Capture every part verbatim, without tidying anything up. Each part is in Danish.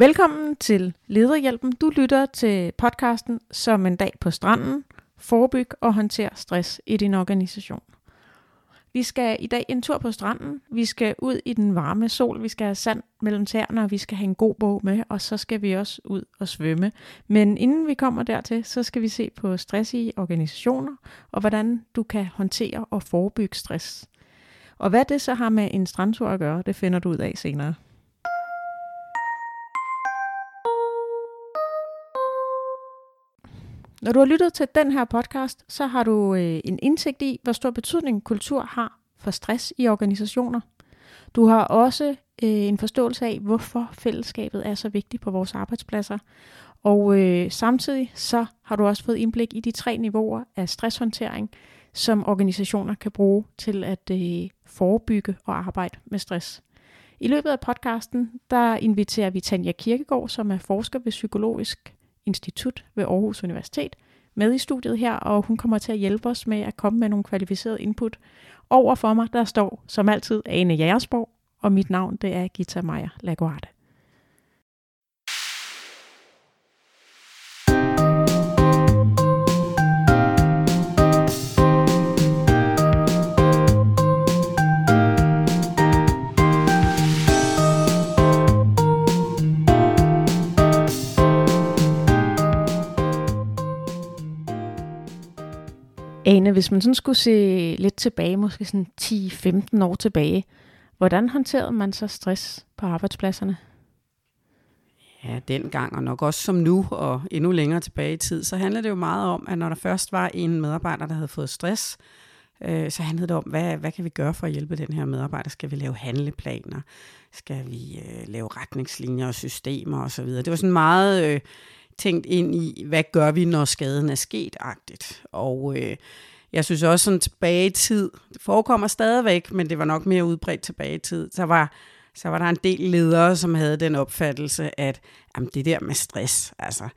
Velkommen til Lederhjælpen. Du lytter til podcasten Som en dag på stranden. Forebyg og håndter stress i din organisation. Vi skal i dag en tur på stranden. Vi skal ud i den varme sol. Vi skal have sand mellem tæerne, og vi skal have en god bog med. Og så skal vi også ud og svømme. Men inden vi kommer dertil, så skal vi se på stress i organisationer, og hvordan du kan håndtere og forebygge stress. Og hvad det så har med en strandtur at gøre, det finder du ud af senere. Når du har lyttet til den her podcast, så har du øh, en indsigt i, hvor stor betydning kultur har for stress i organisationer. Du har også øh, en forståelse af, hvorfor fællesskabet er så vigtigt på vores arbejdspladser. Og øh, samtidig så har du også fået indblik i de tre niveauer af stresshåndtering, som organisationer kan bruge til at øh, forebygge og arbejde med stress. I løbet af podcasten, der inviterer vi Tanja Kirkegaard, som er forsker ved Psykologisk Institut ved Aarhus Universitet med i studiet her, og hun kommer til at hjælpe os med at komme med nogle kvalificerede input. Over for mig, der står som altid Ane Jægersborg, og mit navn det er Ghita Meyer Lagouarde. Ane, hvis man sådan skulle se lidt tilbage, måske sådan ti til femten år tilbage, hvordan håndterede man så stress på arbejdspladserne? Ja, dengang og nok også som nu og endnu længere tilbage i tid, så handlede det jo meget om, at når der først var en medarbejder, der havde fået stress, øh, så handlede det om, hvad, hvad kan vi gøre for at hjælpe den her medarbejder? Skal vi lave handleplaner? Skal vi øh, lave retningslinjer og systemer osv.? Det var sådan meget... Øh, tænkt ind i, hvad gør vi, når skaden er sket-agtigt. Og øh, jeg synes også sådan tilbage i tid, det forekommer stadigvæk, men det var nok mere udbredt tilbage i tid, så var, så var der en del ledere, som havde den opfattelse, at jamen, det der med stress, altså,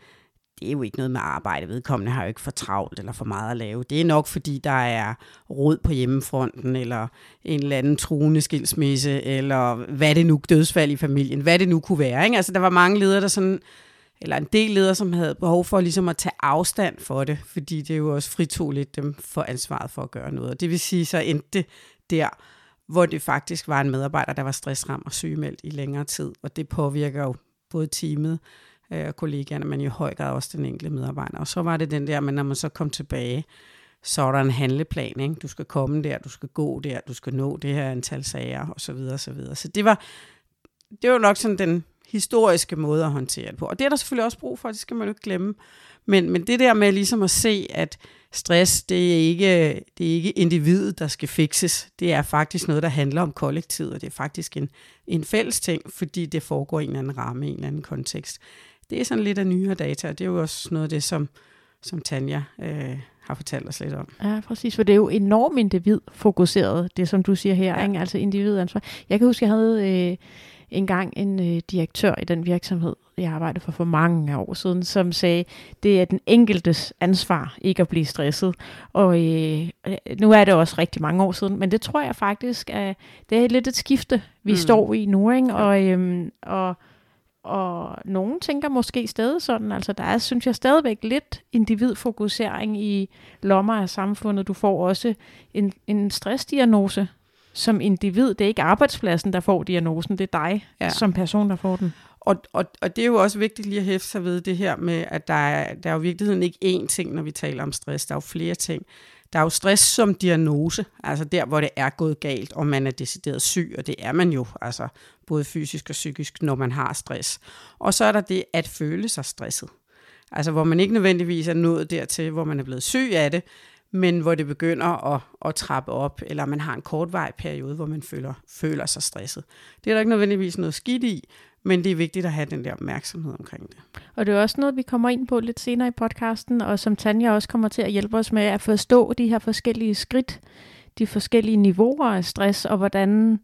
det er jo ikke noget med arbejde. Vedkommende har jo ikke for travlt eller for meget at lave. Det er nok, fordi der er rod på hjemmefronten, eller en eller anden truende skilsmisse, eller hvad det nu, dødsfald i familien, hvad det nu kunne være. Ikke? Altså, der var mange ledere, der sådan... eller en del ledere, som havde behov for ligesom at tage afstand for det, fordi det jo også fritog lidt dem for ansvaret for at gøre noget. Og det vil sige, så endte det der, hvor det faktisk var en medarbejder, der var stressramt og sygemeldt i længere tid, og det påvirker jo både teamet og kollegaerne, men i høj grad også den enkelte medarbejder. Og så var det den der, men når man så kom tilbage, så er der en handleplan, ikke? Du skal komme der, du skal gå der, du skal nå det her antal sager, osv. osv. Så det var, det var nok sådan den historiske måder at håndtere det på. Og det er der selvfølgelig også brug for, det skal man jo ikke glemme. Men, men det der med ligesom at se, at stress, det er, ikke, det er ikke individet, der skal fikses. Det er faktisk noget, der handler om kollektivet, og det er faktisk en, en fælles ting, fordi det foregår i en eller anden ramme, i en eller anden kontekst. Det er sådan lidt af nyere data, og det er jo også noget af det, som, som Tanja øh, har fortalt os lidt om. Ja, præcis, for det er jo enormt individfokuseret, det som du siger her, ja. Ikke? Altså individansvar. Jeg kan huske, jeg havde... Øh En gang en øh, direktør i den virksomhed, jeg arbejdede for for mange år siden, som sagde, det er den enkeltes ansvar ikke at blive stresset. Og øh, nu er det også rigtig mange år siden, men det tror jeg faktisk, at det er lidt et skifte, vi mm. står i nu. Ikke? Og, øh, og, og nogen tænker måske stadig sådan, altså der er, synes jeg, stadigvæk lidt individfokusering i lommer af samfundet. Du får også en, en stressdiagnose. Som individ, det er ikke arbejdspladsen, der får diagnosen, det er dig ja. Som person, der får den. Og, og, og det er jo også vigtigt lige at hæfte sig ved det her med, at der er, der er jo i virkeligheden ikke én ting, når vi taler om stress, der er jo flere ting. Der er jo stress som diagnose, altså der, hvor det er gået galt, og man er decideret syg, og det er man jo, altså både fysisk og psykisk, når man har stress. Og så er der det at føle sig stresset, altså hvor man ikke nødvendigvis er nået dertil, hvor man er blevet syg af det, men hvor det begynder at, at trappe op, eller man har en kortvarig periode, hvor man føler, føler sig stresset. Det er der ikke nødvendigvis noget skidt i, men det er vigtigt at have den der opmærksomhed omkring det. Og det er også noget, vi kommer ind på lidt senere i podcasten, og som Tanja også kommer til at hjælpe os med at forstå de her forskellige skridt, de forskellige niveauer af stress, og hvordan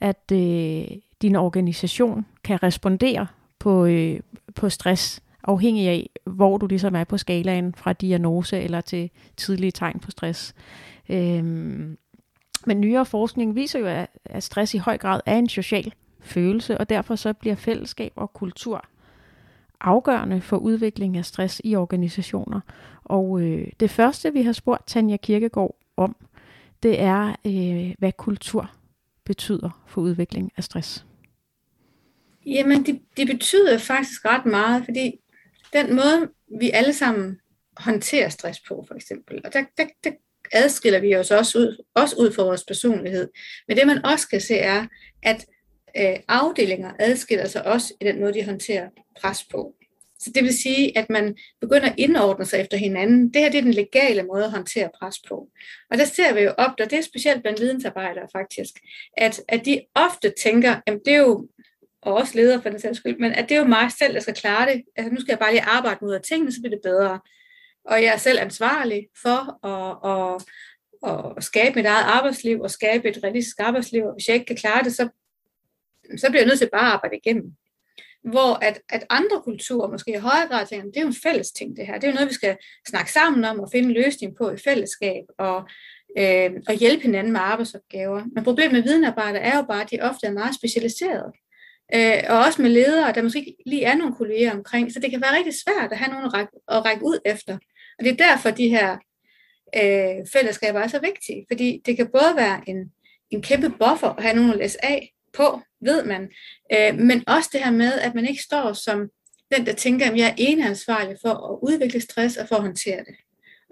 at øh, din organisation kan respondere på, øh, på stress, afhængig af, hvor du ligesom er på skalaen fra diagnose eller til tidlige tegn på stress. Øhm, men nyere forskning viser jo, at stress i høj grad er en social følelse, og derfor så bliver fællesskab og kultur afgørende for udvikling af stress i organisationer. Og øh, det første, vi har spurgt Tanja Kirkegaard om, det er, øh, hvad kultur betyder for udvikling af stress. Jamen, det, det betyder faktisk ret meget, fordi den måde, vi alle sammen håndterer stress på, for eksempel, og der, der, der adskiller vi os også ud, også ud fra vores personlighed. Men det, man også kan se, er, at øh, afdelinger adskiller sig også i den måde, de håndterer pres på. Så det vil sige, at man begynder at indordne sig efter hinanden. Det her det er den legale måde at håndtere pres på. Og der ser vi jo op, og det er specielt blandt vidensarbejdere faktisk, at, at de ofte tænker, jamen det er jo, og også ledere for den sags skyld, men at det er jo mig selv, der skal klare det. Altså nu skal jeg bare lige arbejde med ud af tingene, så bliver det bedre. Og jeg er selv ansvarlig for at, at, at skabe mit eget arbejdsliv, og skabe et realistisk arbejdsliv, og hvis jeg ikke kan klare det, så, så bliver jeg nødt til bare at arbejde igennem. Hvor at, at andre kulturer måske i højere grad tænker, det er jo en fælles ting det her. Det er jo noget, vi skal snakke sammen om og finde en løsning på i fællesskab og, øh, og hjælpe hinanden med arbejdsopgaver. Men problemet med videnarbejder er jo bare, at de ofte er meget specialiserede. Øh, og også med ledere, der måske ikke lige er nogle kolleger omkring. Så det kan være rigtig svært at have nogen at række, at række ud efter. Og det er derfor, de her øh, fællesskaber er så vigtige. Fordi det kan både være en, en kæmpe buffer at have nogen at læse af på, ved man. Øh, men også det her med, at man ikke står som den, der tænker, at jeg er eneansvarlig for at udvikle stress og for at håndtere det.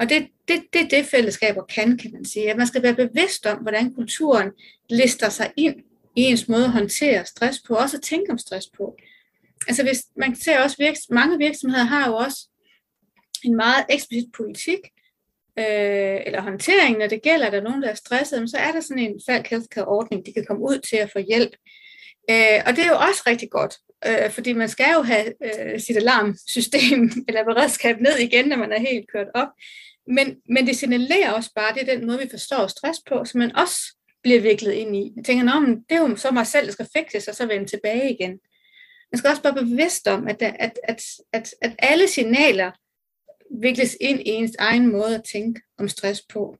Og det er det, det, det fællesskaber kan, kan man sige. At man skal være bevidst om, hvordan kulturen lister sig ind i ens måde at håndtere stress på, og også at tænke om stress på. Altså hvis man ser også, virks- mange virksomheder har jo også en meget eksplicit politik, øh, eller håndtering, når det gælder, at der er nogen, der er stresset, så er der sådan en Falk Healthcare-ordning, de kan komme ud til at få hjælp. Øh, og det er jo også rigtig godt, øh, fordi man skal jo have øh, sit alarmsystem eller beredskab ned igen, når man er helt kørt op. Men, men det signalerer også bare, det er den måde, vi forstår stress på, så man også bliver viklet ind i. Jeg tænker, men det er jo så mig selv, der skal fikses, og så vende tilbage igen. Man skal også bare bevidst om, at, at, at, at, at alle signaler vikles ind i ens egen måde at tænke om stress på.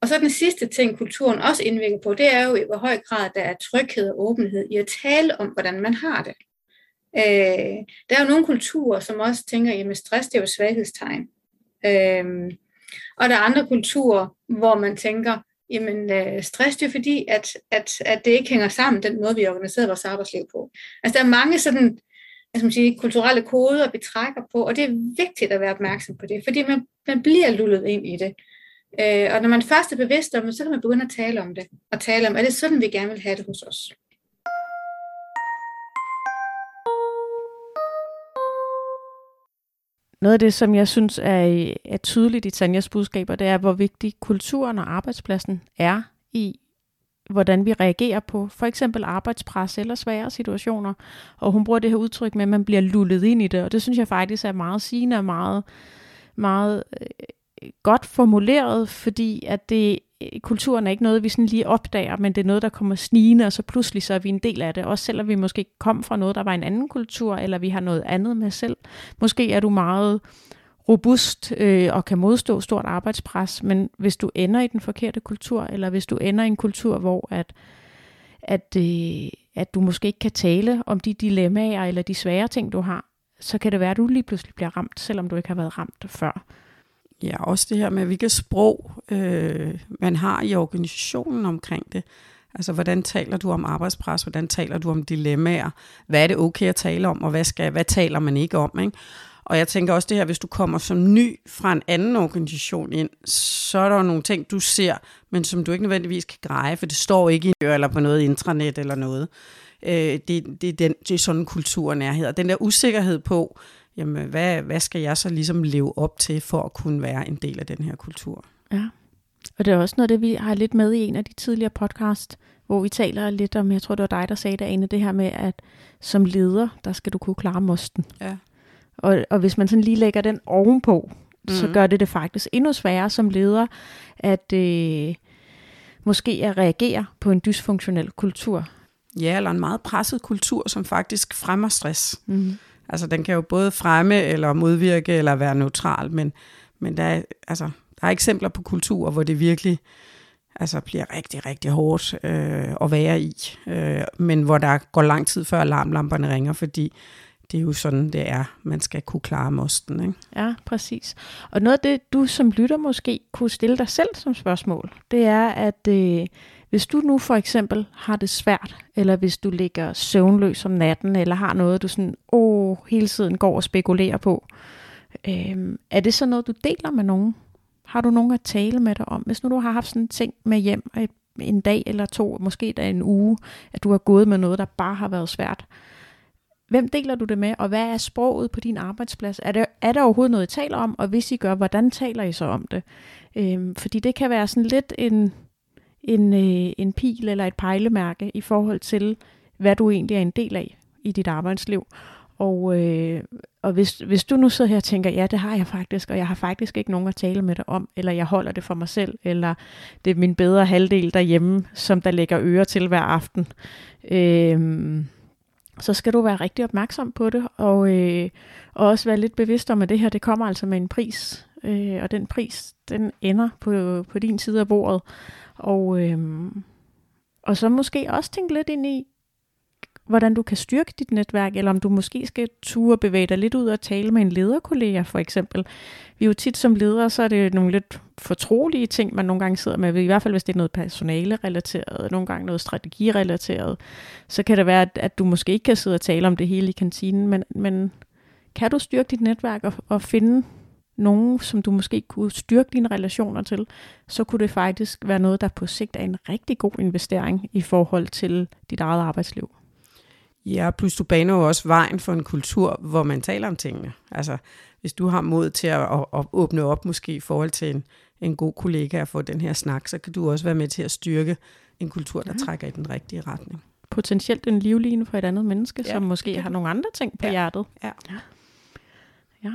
Og så den sidste ting, kulturen også indvirker på, det er jo i hvor høj grad, der er tryghed og åbenhed i at tale om, hvordan man har det. Øh, der er jo nogle kulturer, som også tænker, jamen stress, det er jo svaghedstegn. Øh, og der er andre kulturer, hvor man tænker, jamen øh, stress, det er fordi, at, at, at det ikke hænger sammen, den måde, vi organiserer vores arbejdsliv på. Altså der er mange sådan, altså man siger, kulturelle koder, vi trækker på, og det er vigtigt at være opmærksom på det, fordi man, man bliver lullet ind i det. Øh, og når man først er bevidst om det, så kan man begynde at tale om det, og tale om, er det sådan, vi gerne vil have det hos os? Noget af det, som jeg synes er, er tydeligt i Tanjas budskaber, det er, hvor vigtig kulturen og arbejdspladsen er i, hvordan vi reagerer på for eksempel arbejdspres eller svære situationer. Og hun bruger det her udtryk med, at man bliver lullet ind i det, og det synes jeg faktisk er meget sigende og meget, meget øh, godt formuleret, fordi at det, kulturen er ikke noget, vi sådan lige opdager, men det er noget, der kommer snigende, og så pludselig så er vi en del af det. Også selvom vi måske kom fra noget, der var en anden kultur, eller vi har noget andet med selv. Måske er du meget robust øh, og kan modstå stort arbejdspres, men hvis du ender i den forkerte kultur, eller hvis du ender i en kultur, hvor at, at, øh, at du måske ikke kan tale om de dilemmaer eller de svære ting, du har, så kan det være, at du lige pludselig bliver ramt, selvom du ikke har været ramt før. Ja, også det her med, hvilket sprog øh, man har i organisationen omkring det. Altså, hvordan taler du om arbejdspres? Hvordan taler du om dilemmaer? Hvad er det okay at tale om, og hvad, skal, hvad taler man ikke om? Ikke? Og jeg tænker også det her, hvis du kommer som ny fra en anden organisation ind, så er der nogle ting, du ser, men som du ikke nødvendigvis kan greje, for det står ikke i en eller på noget intranet eller noget. Øh, det, det, det, den, det er sådan en kulturnærhed. Og den der usikkerhed på, jamen, hvad, hvad skal jeg så ligesom leve op til, for at kunne være en del af den her kultur? Ja, og det er også noget, det vi har lidt med i en af de tidligere podcast, hvor vi taler lidt om, jeg tror, det var dig, der sagde det, Ane, det her med, at som leder, der skal du kunne klare mosten. Ja. Og, og hvis man sådan lige lægger den ovenpå, mm. så gør det det faktisk endnu sværere som leder, at øh, måske at reagere på en dysfunktionel kultur. Ja, eller en meget presset kultur, som faktisk fremmer stress. Mm. Altså, den kan jo både fremme eller modvirke eller være neutral, men, men der, er, altså, der er eksempler på kulturer, hvor det virkelig altså, bliver rigtig, rigtig hårdt øh, at være i, øh, men hvor der går lang tid før alarmlamperne ringer, fordi det er jo sådan, det er. Man skal kunne klare mosten, ikke? Ja, præcis. Og noget af det, du som lytter måske kunne stille dig selv som spørgsmål, det er, at øh, hvis du nu for eksempel har det svært, eller hvis du ligger søvnløs om natten, eller har noget, du sådan, åh, hele tiden går og spekulerer på, øh, er det så noget, du deler med nogen? Har du nogen at tale med dig om? Hvis nu du har haft sådan en ting med hjem en dag eller to, måske da en uge, at du har gået med noget, der bare har været svært. Hvem deler du det med, og hvad er sproget på din arbejdsplads? Er, det, er der overhovedet noget, I taler om? Og hvis I gør, hvordan taler I så om det? Øhm, fordi det kan være sådan lidt en, en, øh, en pil eller et pejlemærke i forhold til, hvad du egentlig er en del af i dit arbejdsliv. Og, øh, og hvis, hvis du nu sidder her og tænker, ja, det har jeg faktisk, og jeg har faktisk ikke nogen at tale med dig om, eller jeg holder det for mig selv, eller det er min bedre halvdel derhjemme, som der lægger ører til hver aften, øh, så skal du være rigtig opmærksom på det, og, øh, og også være lidt bevidst om, at det her, det kommer altså med en pris, øh, og den pris, den ender på, på din side af bordet. Og, øh, og så måske også tænke lidt ind i, hvordan du kan styrke dit netværk, eller om du måske skal ture og bevæge dig lidt ud og tale med en lederkollega, for eksempel. Vi er jo tit som ledere, så er det nogle lidt fortrolige ting, man nogle gange sidder med, i hvert fald hvis det er noget personale-relateret, nogle gange noget strategi-relateret, så kan det være, at, at du måske ikke kan sidde og tale om det hele i kantinen, men, men kan du styrke dit netværk og, og finde nogen, som du måske kunne styrke dine relationer til, så kunne det faktisk være noget, der på sigt er en rigtig god investering i forhold til dit eget arbejdsliv. Ja, plus du baner jo også vejen for en kultur, hvor man taler om tingene. Altså, hvis du har mod til at, at, at åbne op måske i forhold til en, en god kollega og få den her snak, så kan du også være med til at styrke en kultur, der ja. trækker i den rigtige retning. Potentielt en livline for et andet menneske, ja, som måske har nogle andre ting på ja. hjertet. Ja. Ja. Ja.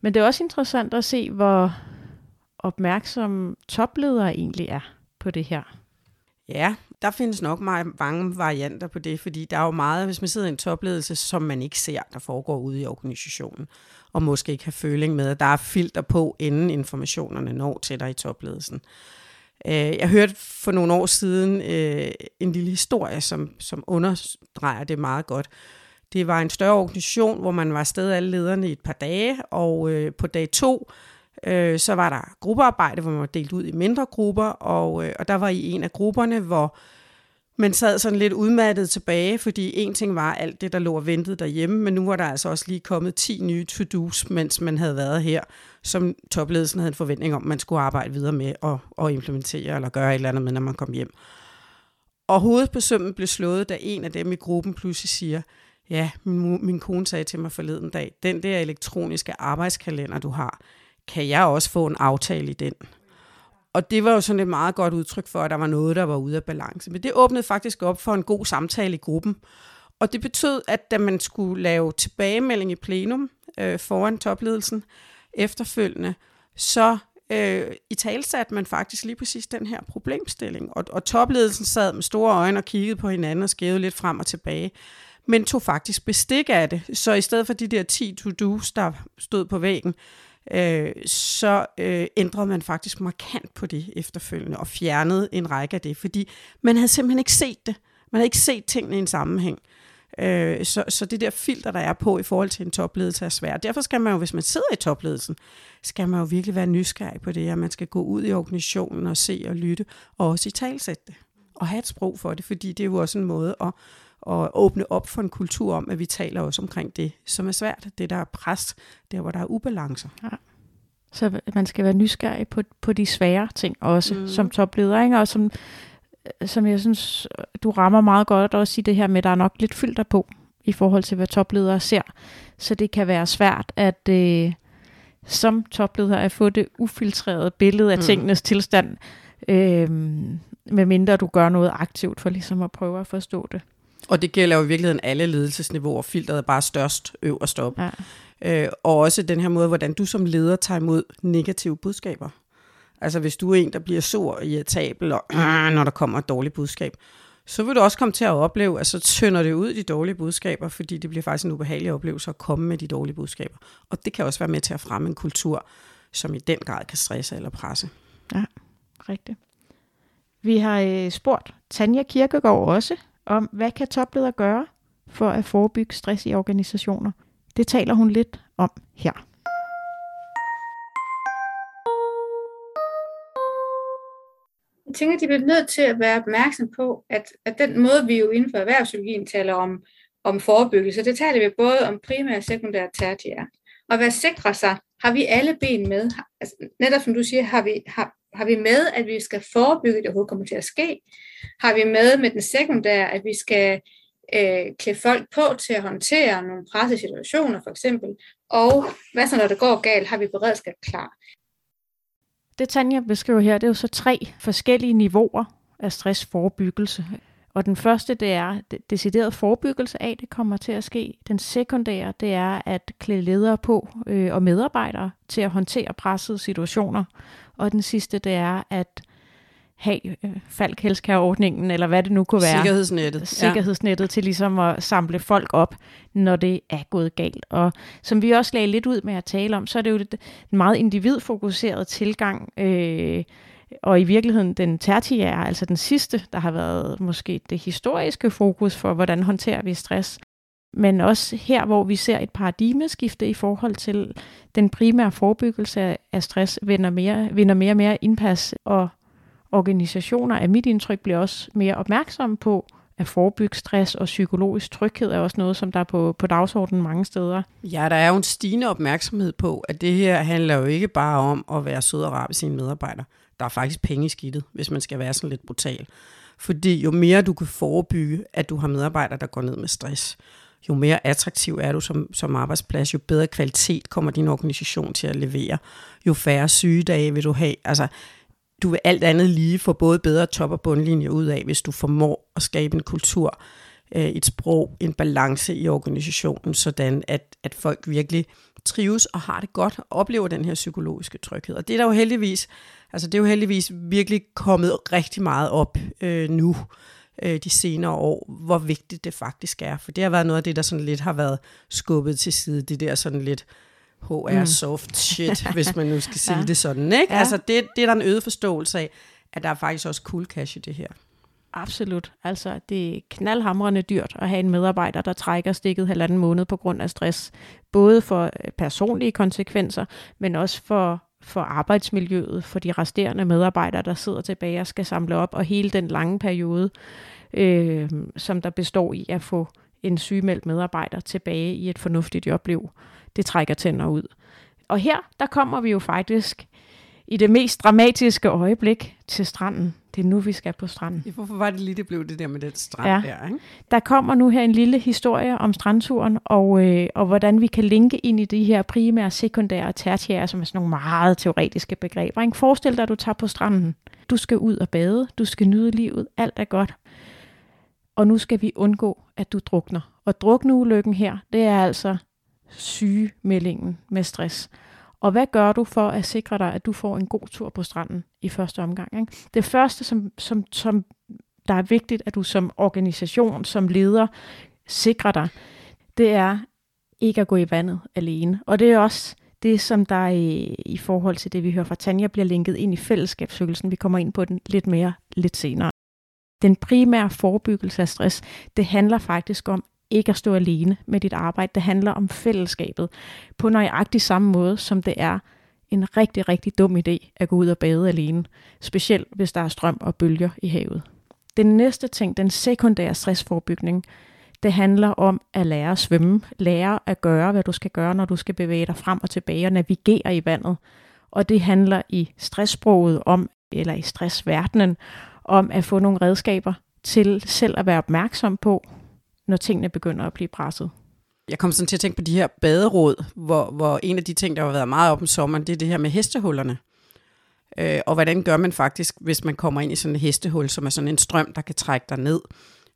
Men det er også interessant at se, hvor opmærksom topledere egentlig er på det her. Ja, der findes nok meget mange varianter på det, fordi der er jo meget, hvis man sidder i en topledelse, som man ikke ser, der foregår ude i organisationen, og måske ikke har føling med, at der er filter på, inden informationerne når til dig i topledelsen. Jeg hørte for nogle år siden en lille historie, som, som understreger det meget godt. Det var en større organisation, hvor man var afsted alle lederne i et par dage, og på dag to, så var der gruppearbejde, hvor man var delt ud i mindre grupper, og, og der var i en af grupperne, hvor man sad sådan lidt udmattet tilbage, fordi en ting var alt det, der lå og ventede derhjemme, men nu var der altså også lige kommet ti nye to-dos, mens man havde været her, som topledelsen havde en forventning om, man skulle arbejde videre med og, og implementere eller gøre et eller andet med, når man kom hjem. Og hovedet på sømmen blev slået, da en af dem i gruppen pludselig siger, ja, min, min kone sagde til mig forleden dag, den der elektroniske arbejdskalender, du har, kan jeg også få en aftale i den? Og det var jo sådan et meget godt udtryk for, at der var noget, der var ude af balance. Men det åbnede faktisk op for en god samtale i gruppen. Og det betød, at da man skulle lave tilbagemelding i plenum øh, foran topledelsen efterfølgende, så øh, italesatte man faktisk lige præcis den her problemstilling. Og, og topledelsen sad med store øjne og kiggede på hinanden og skævede lidt frem og tilbage, men tog faktisk bestik af det. Så i stedet for de der ti to-dos, der stod på væggen, Øh, så øh, ændrede man faktisk markant på det efterfølgende og fjernede en række af det, fordi man havde simpelthen ikke set det. Man havde ikke set tingene i en sammenhæng. Øh, så, så det der filter, der er på i forhold til en topledelse, er svært. Derfor skal man jo, hvis man sidder i topledelsen, skal man jo virkelig være nysgerrig på det, og man skal gå ud i organisationen og se og lytte, og også i talsætte det, og have et sprog for det, fordi det er jo også en måde at, at åbne op for en kultur om, at vi taler også omkring det, som er svært, det der er pres, der hvor der er ubalancer. Ja. Så man skal være nysgerrig på, på de svære ting også, mm. som topleder, ikke? Og som, som jeg synes, du rammer meget godt også i det her med, der er nok lidt filter på, i forhold til hvad topledere ser, så det kan være svært at... Øh, som topleder at få det ufiltrerede billede af mm. tingenes tilstand, øh, medmindre du gør noget aktivt for ligesom at prøve at forstå det. Og det gælder jo i virkeligheden alle ledelsesniveauer. Filteret er bare størst, øverst op. Ja. Øh, og også den her måde, hvordan du som leder tager imod negative budskaber. Altså hvis du er en, der bliver sur og irritabel, og øh, når der kommer et dårligt budskab, så vil du også komme til at opleve, at så tynder det ud de dårlige budskaber, fordi det bliver faktisk en ubehagelig oplevelse at komme med de dårlige budskaber. Og det kan også være med til at fremme en kultur, som i den grad kan stresse eller presse. Ja, rigtigt. Vi har spurgt Tanja Kirkegaard også om, hvad kan topledere gøre for at forebygge stress i organisationer. Det taler hun lidt om her. Jeg tænker, de bliver nødt til at være opmærksom på, at, at den måde, vi jo inden for erhvervspsykologien taler om, om forebyggelse, det taler vi både om primære, sekundære og tertiære. Og at være sikre sig, har vi alle ben med? Altså, netop som du siger, har vi, har, har vi med, at vi skal forebygge, at det overhovedet kommer til at ske? Har vi med med den sekundære, at vi skal øh, klæde folk på til at håndtere nogle pressesituationer for eksempel? Og hvad så, når det går galt, har vi beredskab klar? Det Tanja beskriver her, det er jo så tre forskellige niveauer af stressforebyggelse. Og den første, det er decideret forebyggelse af, det kommer til at ske. Den sekundære, det er at klæde ledere på øh, og medarbejdere til at håndtere pressede situationer. Og den sidste, det er at have øh, Falk Healthcare-ordningen, eller hvad det nu kunne være. Sikkerhedsnettet. Sikkerhedsnettet ja. Til ligesom at samle folk op, når det er gået galt. Og som vi også lagde lidt ud med at tale om, så er det jo en meget individfokuseret tilgang, øh, og i virkeligheden den tertiære, altså den sidste, der har været måske det historiske fokus for, hvordan håndterer vi stress. Men også her, hvor vi ser et paradigmeskifte i forhold til den primære forebyggelse af stress, vinder mere, vinder mere og mere indpas, og organisationer af mit indtryk bliver også mere opmærksomme på, at forebygge stress og psykologisk tryghed er også noget, som der er på, på dagsordenen mange steder. Ja, der er jo en stigende opmærksomhed på, at det her handler jo ikke bare om at være sød og rar ved sine medarbejdere. Der er faktisk penge i skidtet, hvis man skal være sådan lidt brutal. Fordi jo mere du kan forebygge, at du har medarbejdere, der går ned med stress, jo mere attraktiv er du som, som arbejdsplads, jo bedre kvalitet kommer din organisation til at levere, jo færre sygedage vil du have. Altså, du vil alt andet lige få både bedre top- og bundlinje ud af, hvis du formår at skabe en kultur, et sprog, en balance i organisationen, sådan at, at folk virkelig trives og har det godt og oplever den her psykologiske tryghed. Og det er der jo heldigvis, altså det er jo heldigvis virkelig kommet rigtig meget op øh, nu øh, de senere år, hvor vigtigt det faktisk er. For det har været noget af det, der sådan lidt har været skubbet til side, det der sådan lidt H R soft shit, hvis man nu skal sige ja. Det sådan, ikke? Ja. Altså det, det er der en øget forståelse af, at der er faktisk også cool cash i det her. Absolut. Altså, det er knaldhamrende dyrt at have en medarbejder, der trækker stikket halvanden måned på grund af stress. Både for personlige konsekvenser, men også for, for arbejdsmiljøet, for de resterende medarbejdere, der sidder tilbage og skal samle op, og hele den lange periode, øh, som der består i at få en sygemeldt medarbejder tilbage i et fornuftigt jobliv. Det trækker tænder ud. Og her, der kommer vi jo faktisk i det mest dramatiske øjeblik til stranden. Det er nu, vi skal på stranden. Ja, hvorfor var det lige, det blev det der med den strand ja. Der, ikke? Der kommer nu her en lille historie om strandturen, og, øh, og hvordan vi kan linke ind i de her primære, sekundære og tertiære, som er sådan nogle meget teoretiske begreber. Ikke? Forestil dig, at du tager på stranden. Du skal ud og bade, du skal nyde livet, alt er godt. Og nu skal vi undgå, at du drukner. Og drukneulykken her, det er altså sygemeldingen med stress. Og hvad gør du for at sikre dig, at du får en god tur på stranden i første omgang? Ikke? Det første, som, som, som der er vigtigt, at du som organisation, som leder, sikrer dig, det er ikke at gå i vandet alene. Og det er også det, som der i, i forhold til det, vi hører fra Tanja, bliver linket ind i fællesskabsøgelsen. Vi kommer ind på den lidt mere lidt senere. Den primære forebyggelse af stress, det handler faktisk om ikke at stå alene med dit arbejde. Det handler om fællesskabet på nøjagtig samme måde, som det er en rigtig, rigtig dum idé at gå ud og bade alene. Specielt hvis der er strøm og bølger i havet. Den næste ting, den sekundære stressforebygning, det handler om at lære at svømme. Lære at gøre, hvad du skal gøre, når du skal bevæge dig frem og tilbage og navigere i vandet. Og det handler i stresssproget om, eller i stressverdenen, om at få nogle redskaber til selv at være opmærksom på, når tingene begynder at blive presset. Jeg kom sådan til at tænke på de her baderåd, hvor, hvor en af de ting, der har været meget op om sommeren, det er det her med hestehullerne. Øh, og hvordan gør man faktisk, hvis man kommer ind i sådan en hestehul, som er sådan en strøm, der kan trække dig ned,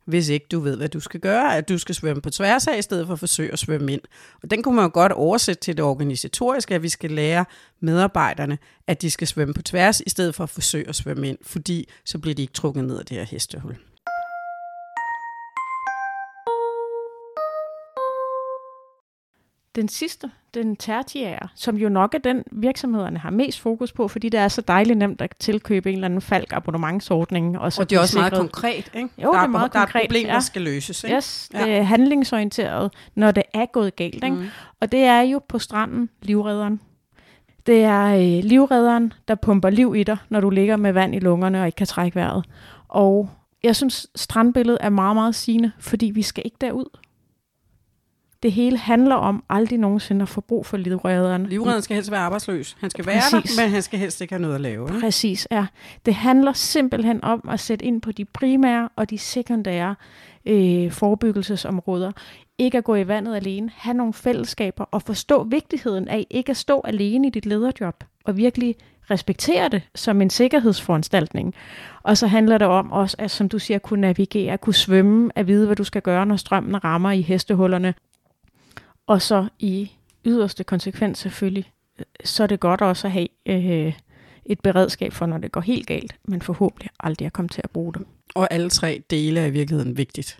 hvis ikke du ved, hvad du skal gøre, at du skal svømme på tværs af, i stedet for at forsøge at svømme ind. Og den kunne man jo godt oversætte til det organisatoriske, at vi skal lære medarbejderne, at de skal svømme på tværs, i stedet for at forsøge at svømme ind, fordi så bliver de ikke trukket ned af det her hestehul. Den sidste, den tertiære, som jo nok er den, virksomhederne har mest fokus på, fordi det er så dejligt nemt at tilkøbe en eller anden Falk abonnementsordning. Og, så og det er også sikret. Meget konkret, ikke? Jo, der er, det er meget der konkret. Der er et problem, der skal løses, ikke? Yes, det er handlingsorienteret, når det er gået galt, ikke? Mm. Og det er jo på stranden livredderen. Det er øh, livredderen, der pumper liv i dig, når du ligger med vand i lungerne og ikke kan trække vejret. Og jeg synes, strandbilledet er meget, meget sigende, fordi vi skal ikke derud. Det hele handler om aldrig nogensinde at få brug for livredderen. Livredderen skal helst være arbejdsløs. Han skal Præcis. være der, men han skal helst ikke have noget at lave. Ikke? Præcis, ja. Det handler simpelthen om at sætte ind på de primære og de sekundære øh, forebyggelsesområder. Ikke at gå i vandet alene, have nogle fællesskaber og forstå vigtigheden af ikke at stå alene i dit lederjob og virkelig respektere det som en sikkerhedsforanstaltning. Og så handler det om også, at som du siger, at kunne navigere, at kunne svømme, at vide, hvad du skal gøre, når strømmen rammer i hestehullerne. Og så i yderste konsekvens selvfølgelig, så er det godt også at have øh, et beredskab for, når det går helt galt, men forhåbentlig aldrig at komme til at bruge det. Og alle tre dele er i virkeligheden vigtigt,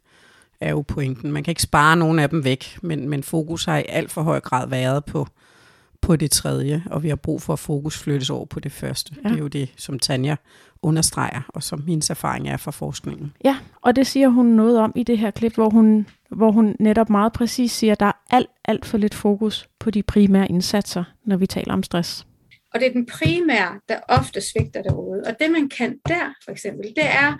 er jo pointen. Man kan ikke spare nogen af dem væk, men, men fokus har i alt for høj grad været på, på det tredje, og vi har brug for at fokus flyttes over på det første. Ja. Det er jo det, som Tanja understreger, og som min erfaring er fra forskningen. Ja, og det siger hun noget om i det her klip, hvor hun, hvor hun netop meget præcis siger, at der er alt, alt for lidt fokus på de primære indsatser, når vi taler om stress. Og det er den primære, der ofte svigter derude. Og det man kan der, for eksempel, det er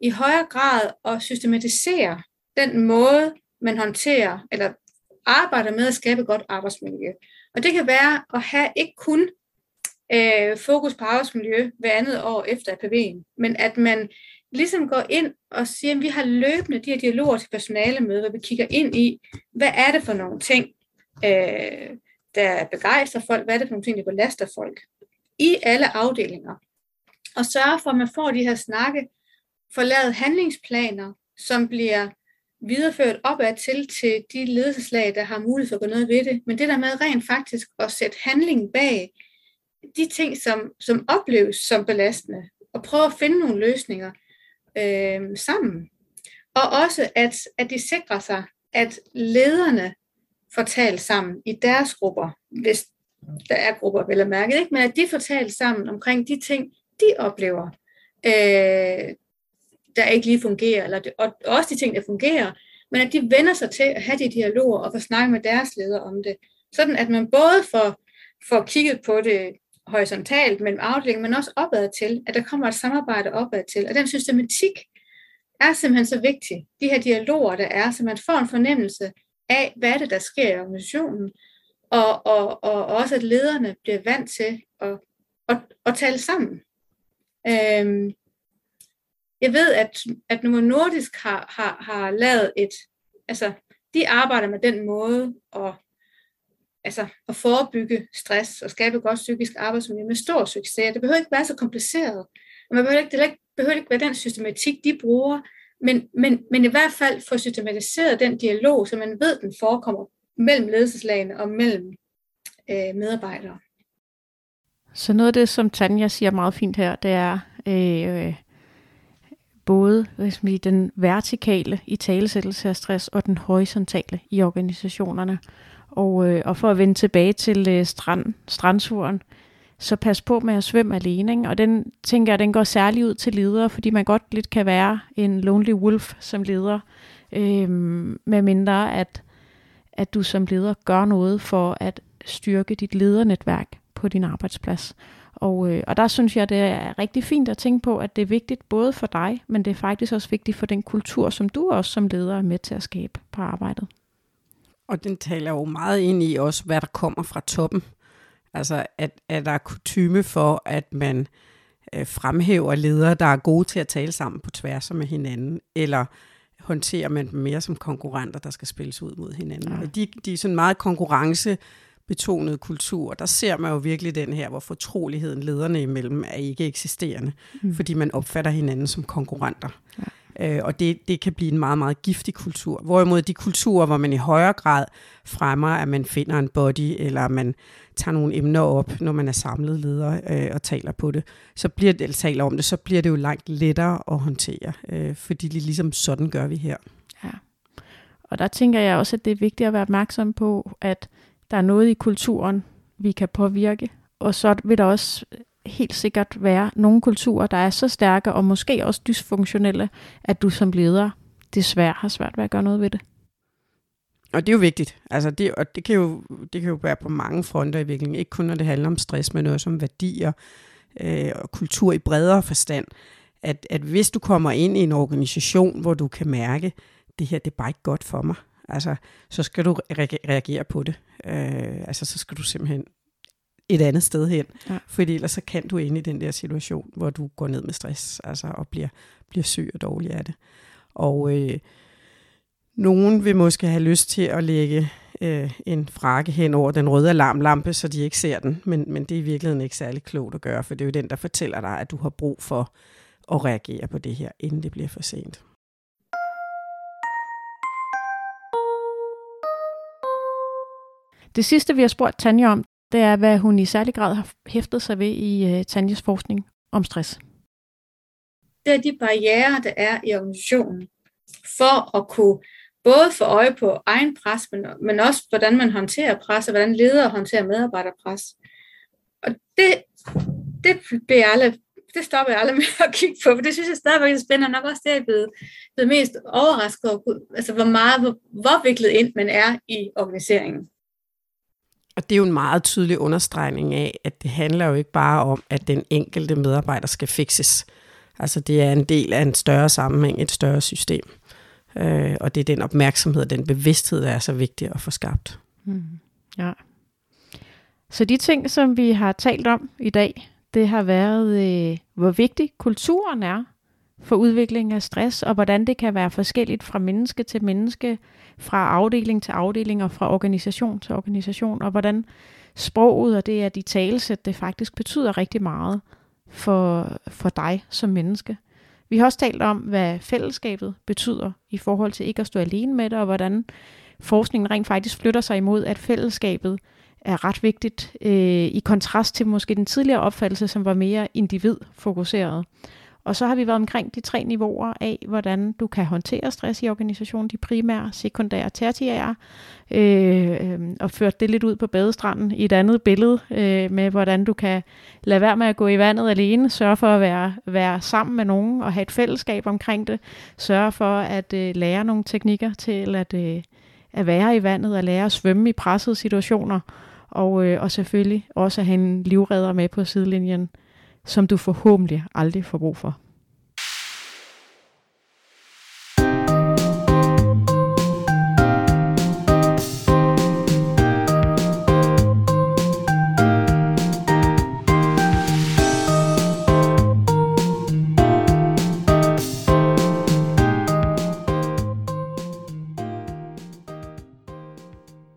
i højere grad at systematisere den måde, man håndterer eller arbejder med at skabe et godt arbejdsmiljø. Og det kan være at have ikke kun øh, fokus på arbejdsmiljø hver andet år efter A P V'en, men at man ligesom går ind og siger, at vi har løbende de her dialoger til personalemøder, hvor vi kigger ind i, hvad er det for nogle ting, øh, der begejstrer folk, hvad er det for nogle ting, der belaster folk, i alle afdelinger. Og sørge for, at man får de her snakke, får lavet handlingsplaner, som bliver videreført opad til til de ledelseslag, der har mulighed for at gøre noget ved det. Men det der med rent faktisk at sætte handling bag de ting, som, som opleves som belastende, og prøve at finde nogle løsninger øh, sammen. Og også, at, at de sikrer sig, at lederne får talt sammen i deres grupper, hvis der er grupper, vel at mærke, ikke? Men at de får talt sammen omkring de ting, de oplever, øh, der ikke lige fungerer, eller det, og også de ting, der fungerer, men at de vender sig til at have de dialoger og få snakket med deres ledere om det. Sådan at man både får, får kigget på det horisontalt mellem afdelingen, men også opad til, at der kommer et samarbejde opad til. Og den systematik er simpelthen så vigtig. De her dialoger, der er, så man får en fornemmelse af, hvad det, der sker i organisationen, og, og, og også at lederne bliver vant til at, at, at tale sammen. Øhm, Jeg ved, at, at Novo Nordisk har, har, har lavet et, altså de arbejder med den måde at, altså, at forebygge stress og skabe godt psykisk arbejdsmiljø med stor succes. Det behøver ikke være så kompliceret, og man behøver ikke, det behøver ikke være den systematik, de bruger, men, men, men i hvert fald få systematiseret den dialog, så man ved, den forekommer mellem ledelseslagene og mellem øh, medarbejdere. Så noget af det, som Tanja siger meget fint her, det er Øh, øh både den vertikale i talesættelse af stress og den horisontale i organisationerne. Og, øh, og for at vende tilbage til øh, strand, strandturen, så pas på med at svømme alene, ikke? Og den tænker jeg, den går særligt ud til ledere, fordi man godt lidt kan være en lonely wolf som leder, øh, med mindre at, at du som leder gør noget for at styrke dit ledernetværk på din arbejdsplads. Og, øh, og der synes jeg, det er rigtig fint at tænke på, at det er vigtigt både for dig, men det er faktisk også vigtigt for den kultur, som du også som leder er med til at skabe på arbejdet. Og den taler jo meget ind i også, hvad der kommer fra toppen. Altså, at, at der er kutyme for, at man øh, fremhæver ledere, der er gode til at tale sammen på tværs med hinanden, eller håndterer man dem mere som konkurrenter, der skal spilles ud mod hinanden. Ja. De, de er sådan meget konkurrence betonet kultur, der ser man jo virkelig den her, hvor fortroligheden lederne imellem er ikke eksisterende, mm. fordi man opfatter hinanden som konkurrenter. Ja. Øh, og det, det kan blive en meget, meget giftig kultur. Hvorimod de kulturer, hvor man i højere grad fremmer, at man finder en body, eller man tager nogle emner op, når man er samlet leder øh, og taler på det, så bliver det, eller taler om det, så bliver det jo langt lettere at håndtere, øh, fordi det ligesom sådan gør vi her. Ja. Og der tænker jeg også, at det er vigtigt at være opmærksom på, at Der er noget i kulturen, vi kan påvirke, og så vil der også helt sikkert være nogle kulturer, der er så stærke og måske også dysfunktionelle, at du som leder desværre har svært ved at gøre noget ved det. Og det er jo vigtigt. Altså det, og det kan jo, det kan jo være på mange fronter i virkeligheden. Ikke kun når det handler om stress, men også om værdier øh, og kultur i bredere forstand. At, at hvis du kommer ind i en organisation, hvor du kan mærke, det her det er bare ikke godt for mig, altså, så skal du reagere på det. Øh, altså så skal du simpelthen et andet sted hen. Ja. For ellers så kan du ind i den der situation, hvor du går ned med stress altså, og bliver, bliver syg og dårlig af det. Og øh, nogen vil måske have lyst til at lægge øh, en frakke hen over den røde alarmlampe, så de ikke ser den. Men, men det er i virkeligheden ikke særlig klogt at gøre, for det er jo den, der fortæller dig, at du har brug for at reagere på det her, inden det bliver for sent. Det sidste, vi har spurgt Tanja om, det er, hvad hun i særlig grad har hæftet sig ved i uh, Tanjas forskning om stress. Det er de barrierer, der er i organisationen, for at kunne både få øje på egen pres, men også hvordan man håndterer pres, og hvordan ledere håndterer medarbejderpres. Og det, det, bliver jeg aldrig, det stopper jeg aldrig med at kigge på, for det synes jeg stadigvæk er spændende, nok også det, jeg er blevet, blevet mest overrasket over, altså hvor meget, hvor, hvor viklet ind man er i organiseringen. Og det er jo en meget tydelig understregning af, at det handler jo ikke bare om, at den enkelte medarbejder skal fikses. Altså det er en del af en større sammenhæng, et større system. Øh, og det er den opmærksomhed og den bevidsthed, der er så vigtig at få skabt. Mm. Ja. Så de ting, som vi har talt om i dag, det har været, øh, hvor vigtig kulturen er for udvikling af stress, og hvordan det kan være forskelligt fra menneske til menneske, fra afdeling til afdeling og fra organisation til organisation, og hvordan sproget og det at de talesæt, det faktisk betyder rigtig meget for, for dig som menneske. Vi har også talt om, hvad fællesskabet betyder i forhold til ikke at stå alene med det, og hvordan forskningen rent faktisk flytter sig imod, at fællesskabet er ret vigtigt øh, i kontrast til måske den tidligere opfattelse, som var mere individfokuseret. Og så har vi været omkring de tre niveauer af, hvordan du kan håndtere stress i organisationen, de primære, sekundære og tertiære, øh, øh, og ført det lidt ud på badestranden i et andet billede, øh, med hvordan du kan lade være med at gå i vandet alene, sørge for at være, være sammen med nogen og have et fællesskab omkring det, sørge for at øh, lære nogle teknikker til at, øh, at være i vandet og lære at svømme i pressede situationer, og, øh, og selvfølgelig også at have en livredder med på sidelinjen, som du forhåbentlig aldrig får brug for.